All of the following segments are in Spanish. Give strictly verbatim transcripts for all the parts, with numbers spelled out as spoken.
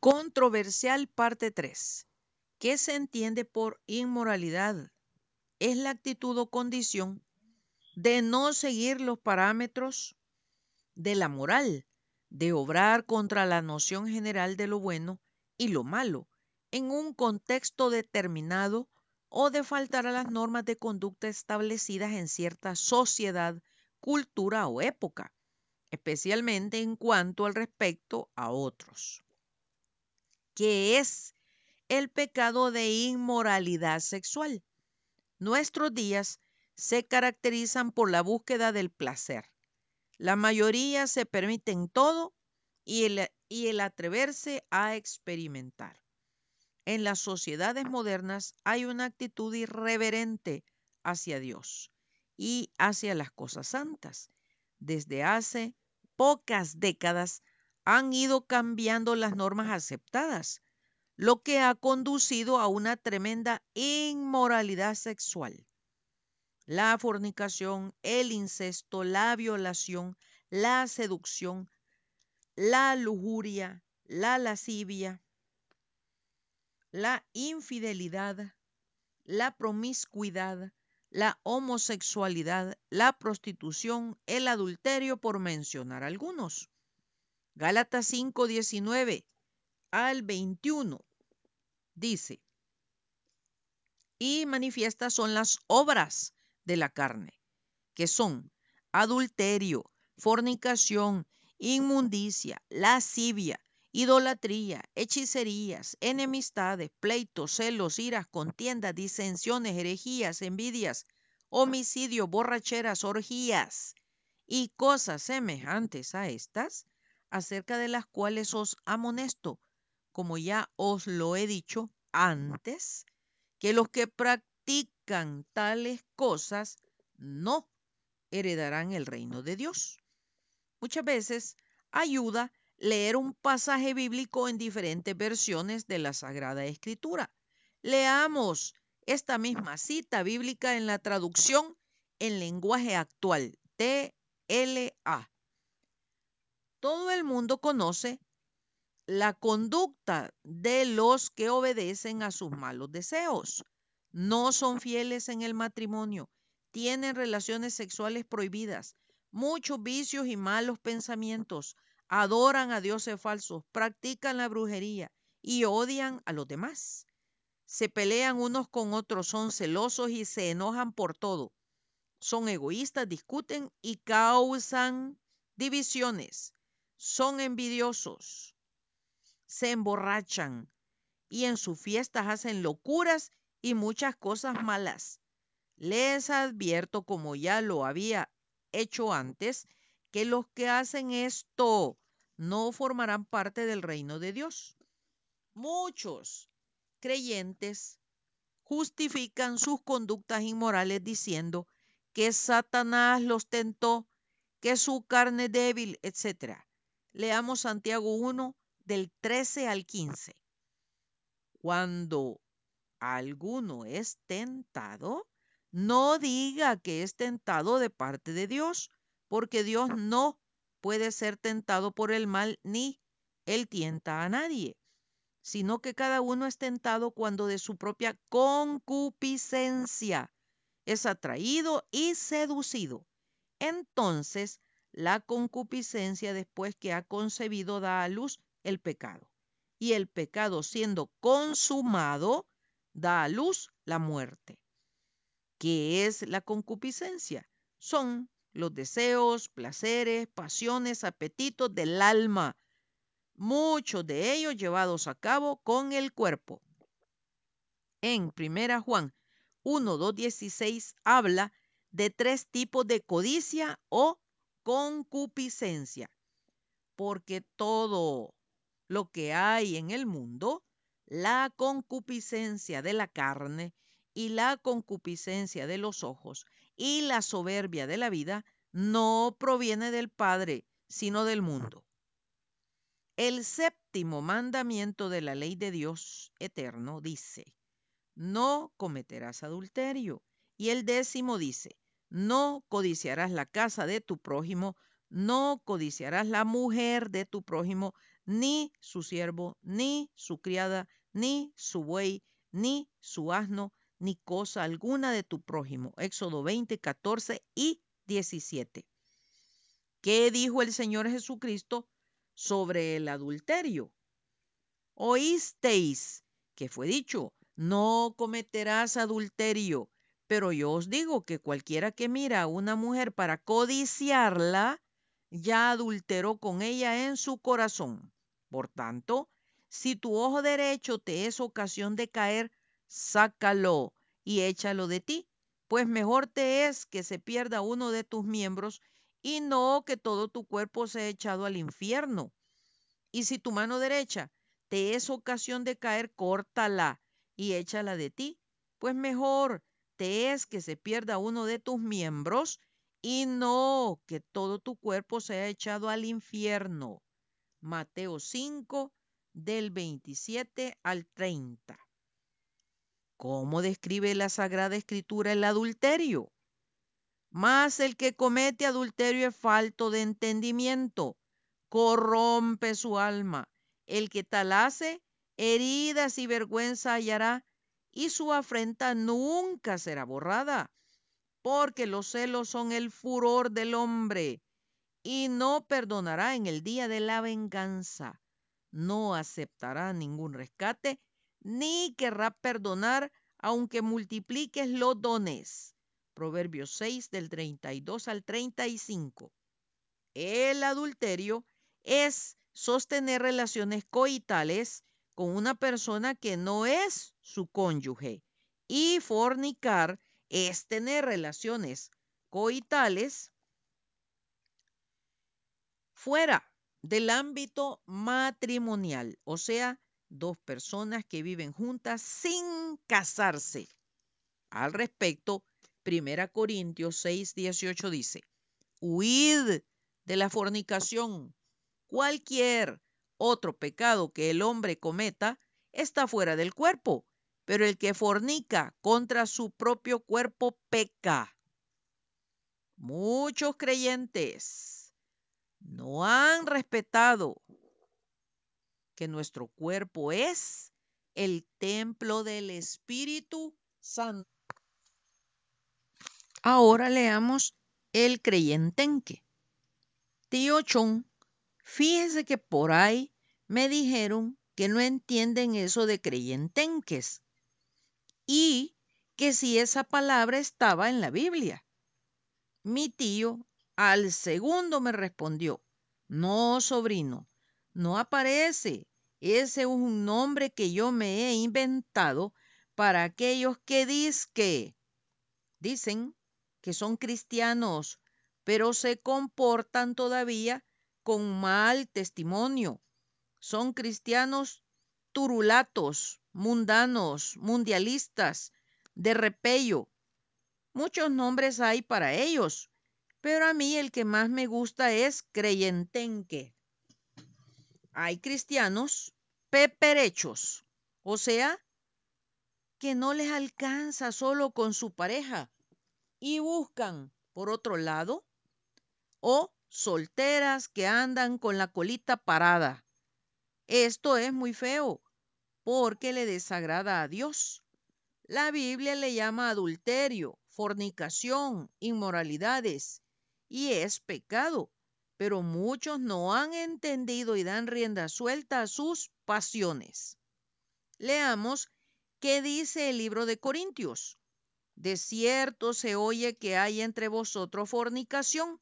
Controversial parte tres. ¿Qué se entiende por inmoralidad? Es la actitud o condición de no seguir los parámetros de la moral, de obrar contra la noción general de lo bueno y lo malo, en un contexto determinado o de faltar a las normas de conducta establecidas en cierta sociedad, cultura o época, especialmente en cuanto al respecto a otros. ¿Qué es el pecado de inmoralidad sexual? Nuestros días se caracterizan por la búsqueda del placer. La mayoría se permiten todo y el, y el atreverse a experimentar. En las sociedades modernas hay una actitud irreverente hacia Dios y hacia las cosas santas. Desde hace pocas décadas han ido cambiando las normas aceptadas, lo que ha conducido a una tremenda inmoralidad sexual. La fornicación, el incesto, la violación, la seducción, la lujuria, la lascivia, la infidelidad, la promiscuidad, la homosexualidad, la prostitución, el adulterio, por mencionar algunos. Gálatas cinco, diecinueve al veintiuno. Dice, y manifiestas son las obras de la carne, que son adulterio, fornicación, inmundicia, lascivia, idolatría, hechicerías, enemistades, pleitos, celos, iras, contiendas, disensiones, herejías, envidias, homicidios, borracheras, orgías y cosas semejantes a estas, acerca de las cuales os amonesto, como ya os lo he dicho antes, que los que practican tales cosas no heredarán el reino de Dios. Muchas veces ayuda leer un pasaje bíblico en diferentes versiones de la Sagrada Escritura. Leamos esta misma cita bíblica en la traducción en lenguaje actual, T L A. Todo el mundo conoce la conducta de los que obedecen a sus malos deseos. No son fieles en el matrimonio, tienen relaciones sexuales prohibidas, muchos vicios y malos pensamientos, adoran a dioses falsos, practican la brujería y odian a los demás. Se pelean unos con otros, son celosos y se enojan por todo. Son egoístas, discuten y causan divisiones. Son envidiosos. Se emborrachan y en sus fiestas hacen locuras y muchas cosas malas. Les advierto, como ya lo había hecho antes, que los que hacen esto no formarán parte del reino de Dios. Muchos creyentes justifican sus conductas inmorales diciendo que Satanás los tentó, que su carne es débil, etcétera. Leamos Santiago uno, del trece al quince. Cuando alguno es tentado, no diga que es tentado de parte de Dios, porque Dios no puede ser tentado por el mal, ni él tienta a nadie, sino que cada uno es tentado cuando de su propia concupiscencia es atraído y seducido. Entonces, la concupiscencia, después que ha concebido, da a luz el pecado, y el pecado, siendo consumado, da a luz la muerte. ¿Qué es la concupiscencia? Son los deseos, placeres, pasiones, apetitos del alma, muchos de ellos llevados a cabo con el cuerpo. En primera Juan uno, dos, dieciséis habla de tres tipos de codicia o concupiscencia, porque todo lo que hay en el mundo, la concupiscencia de la carne y la concupiscencia de los ojos y la soberbia de la vida, no proviene del Padre, sino del mundo. El séptimo mandamiento de la ley de Dios eterno dice, no cometerás adulterio. Y el décimo dice, no codiciarás la casa de tu prójimo, no codiciarás la mujer de tu prójimo, ni su siervo, ni su criada, ni su buey, ni su asno, ni cosa alguna de tu prójimo. Éxodo veinte, catorce y diecisiete. ¿Qué dijo el Señor Jesucristo sobre el adulterio? Oísteis que fue dicho, no cometerás adulterio, pero yo os digo que cualquiera que mira a una mujer para codiciarla, ya adulteró con ella en su corazón. Por tanto, si tu ojo derecho te es ocasión de caer, sácalo y échalo de ti, pues mejor te es que se pierda uno de tus miembros y no que todo tu cuerpo sea echado al infierno. Y si tu mano derecha te es ocasión de caer, córtala y échala de ti, pues mejor te es que se pierda uno de tus miembros y no que todo tu cuerpo sea echado al infierno. Mateo cinco, del veintisiete al treinta. ¿Cómo describe la Sagrada Escritura el adulterio? Mas el que comete adulterio es falto de entendimiento, corrompe su alma. El que tal hace, heridas y vergüenza hallará, y su afrenta nunca será borrada, porque los celos son el furor del hombre, y no perdonará en el día de la venganza. No aceptará ningún rescate, ni querrá perdonar, aunque multipliques los dones. Proverbios seis, del treinta y dos al treinta y cinco. El adulterio es sostener relaciones coitales con una persona que no es su cónyuge, y fornicar es tener relaciones coitales fuera del ámbito matrimonial, o sea, dos personas que viven juntas sin casarse. Al respecto, primera Corintios seis, dieciocho dice, huid de la fornicación. Cualquier otro pecado que el hombre cometa está fuera del cuerpo, pero el que fornica contra su propio cuerpo peca. Muchos creyentes no han respetado que nuestro cuerpo es el templo del Espíritu Santo. Ahora leamos el creyentenque. Tío Chon, fíjese que por ahí me dijeron que no entienden eso de creyentenques y que si esa palabra estaba en la Biblia. Mi tío al segundo me respondió, no, sobrino, no aparece. Ese es un nombre que yo me he inventado para aquellos que dizque, dicen que son cristianos, pero se comportan todavía con mal testimonio. Son cristianos turulatos, mundanos, mundialistas, de repello. Muchos nombres hay para ellos, pero a mí el que más me gusta es creyentenque. Hay cristianos peperechos, o sea, que no les alcanza solo con su pareja y buscan, por otro lado, o solteras que andan con la colita parada. Esto es muy feo porque le desagrada a Dios. La Biblia le llama adulterio, fornicación, inmoralidades y es pecado, pero muchos no han entendido y dan rienda suelta a sus pasiones. Leamos qué dice el libro de Corintios. De cierto se oye que hay entre vosotros fornicación,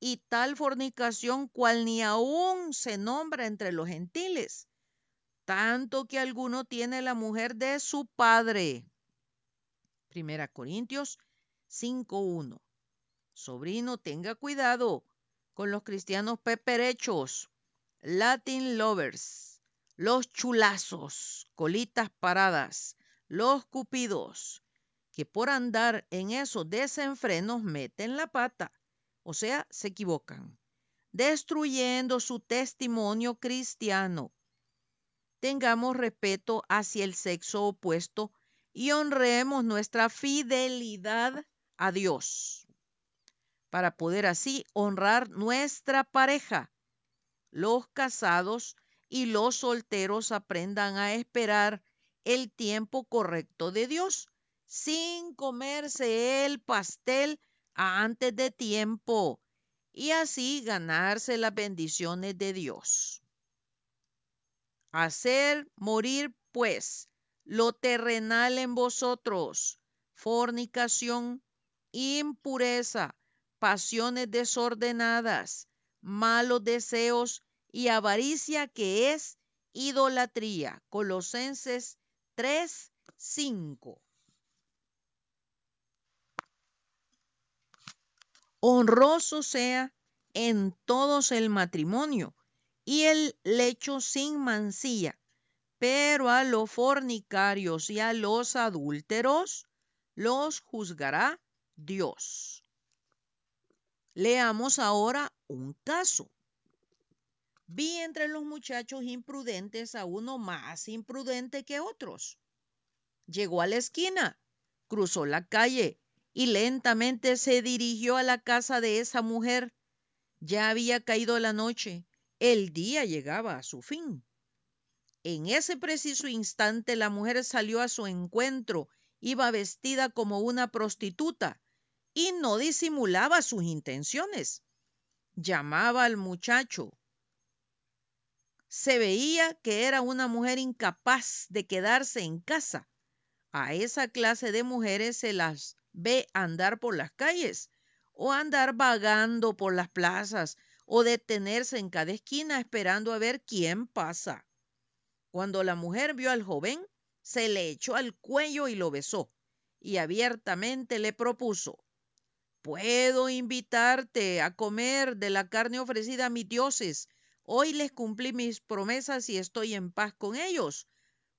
y tal fornicación cual ni aún se nombra entre los gentiles, tanto que alguno tiene la mujer de su padre. primera Corintios cinco, uno. Sobrino, tenga cuidado con los cristianos peperechos, Latin lovers, los chulazos, colitas paradas, los cupidos, que por andar en esos desenfrenos meten la pata. O sea, se equivocan, destruyendo su testimonio cristiano. Tengamos respeto hacia el sexo opuesto y honremos nuestra fidelidad a Dios, para poder así honrar nuestra pareja. Los casados y los solteros aprendan a esperar el tiempo correcto de Dios sin comerse el pastel antes de tiempo y así ganarse las bendiciones de Dios. Hacer morir, pues, lo terrenal en vosotros, fornicación, impureza, pasiones desordenadas, malos deseos y avaricia, que es idolatría. Colosenses tres, cinco. Honroso sea en todos el matrimonio y el lecho sin mancilla, pero a los fornicarios y a los adúlteros los juzgará Dios. Leamos ahora un caso. Vi entre los muchachos imprudentes a uno más imprudente que otros. Llegó a la esquina, cruzó la calle y lentamente se dirigió a la casa de esa mujer. Ya había caído la noche. El día llegaba a su fin. En ese preciso instante la mujer salió a su encuentro. Iba vestida como una prostituta y no disimulaba sus intenciones. Llamaba al muchacho. Se veía que era una mujer incapaz de quedarse en casa. A esa clase de mujeres se las ve andar por las calles o andar vagando por las plazas o detenerse en cada esquina esperando a ver quién pasa. Cuando la mujer vio al joven, se le echó al cuello y lo besó y abiertamente le propuso: «Puedo invitarte a comer de la carne ofrecida a mis dioses. Hoy les cumplí mis promesas y estoy en paz con ellos.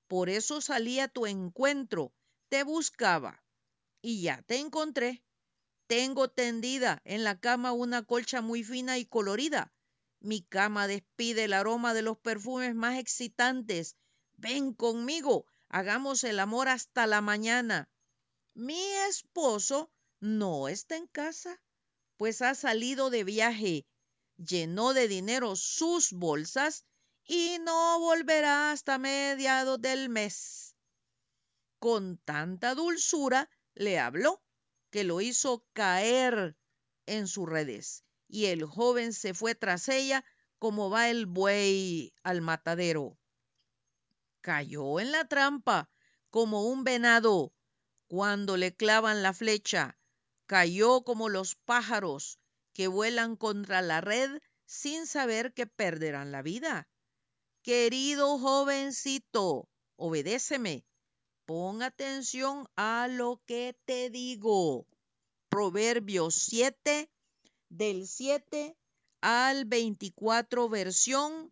Por eso salí a tu encuentro, te buscaba y ya te encontré. Tengo tendida en la cama una colcha muy fina y colorida. Mi cama despide el aroma de los perfumes más excitantes. Ven conmigo, hagamos el amor hasta la mañana. Mi esposo no está en casa, pues ha salido de viaje. Llenó de dinero sus bolsas y no volverá hasta mediados del mes». Con tanta dulzura le habló que lo hizo caer en sus redes, y el joven se fue tras ella como va el buey al matadero. Cayó en la trampa como un venado cuando le clavan la flecha. Cayó como los pájaros que vuelan contra la red sin saber que perderán la vida. Querido jovencito, obedéceme. Pon atención a lo que te digo. Proverbios siete, del siete al veinticuatro, versión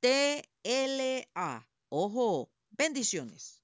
T L A. Ojo, bendiciones.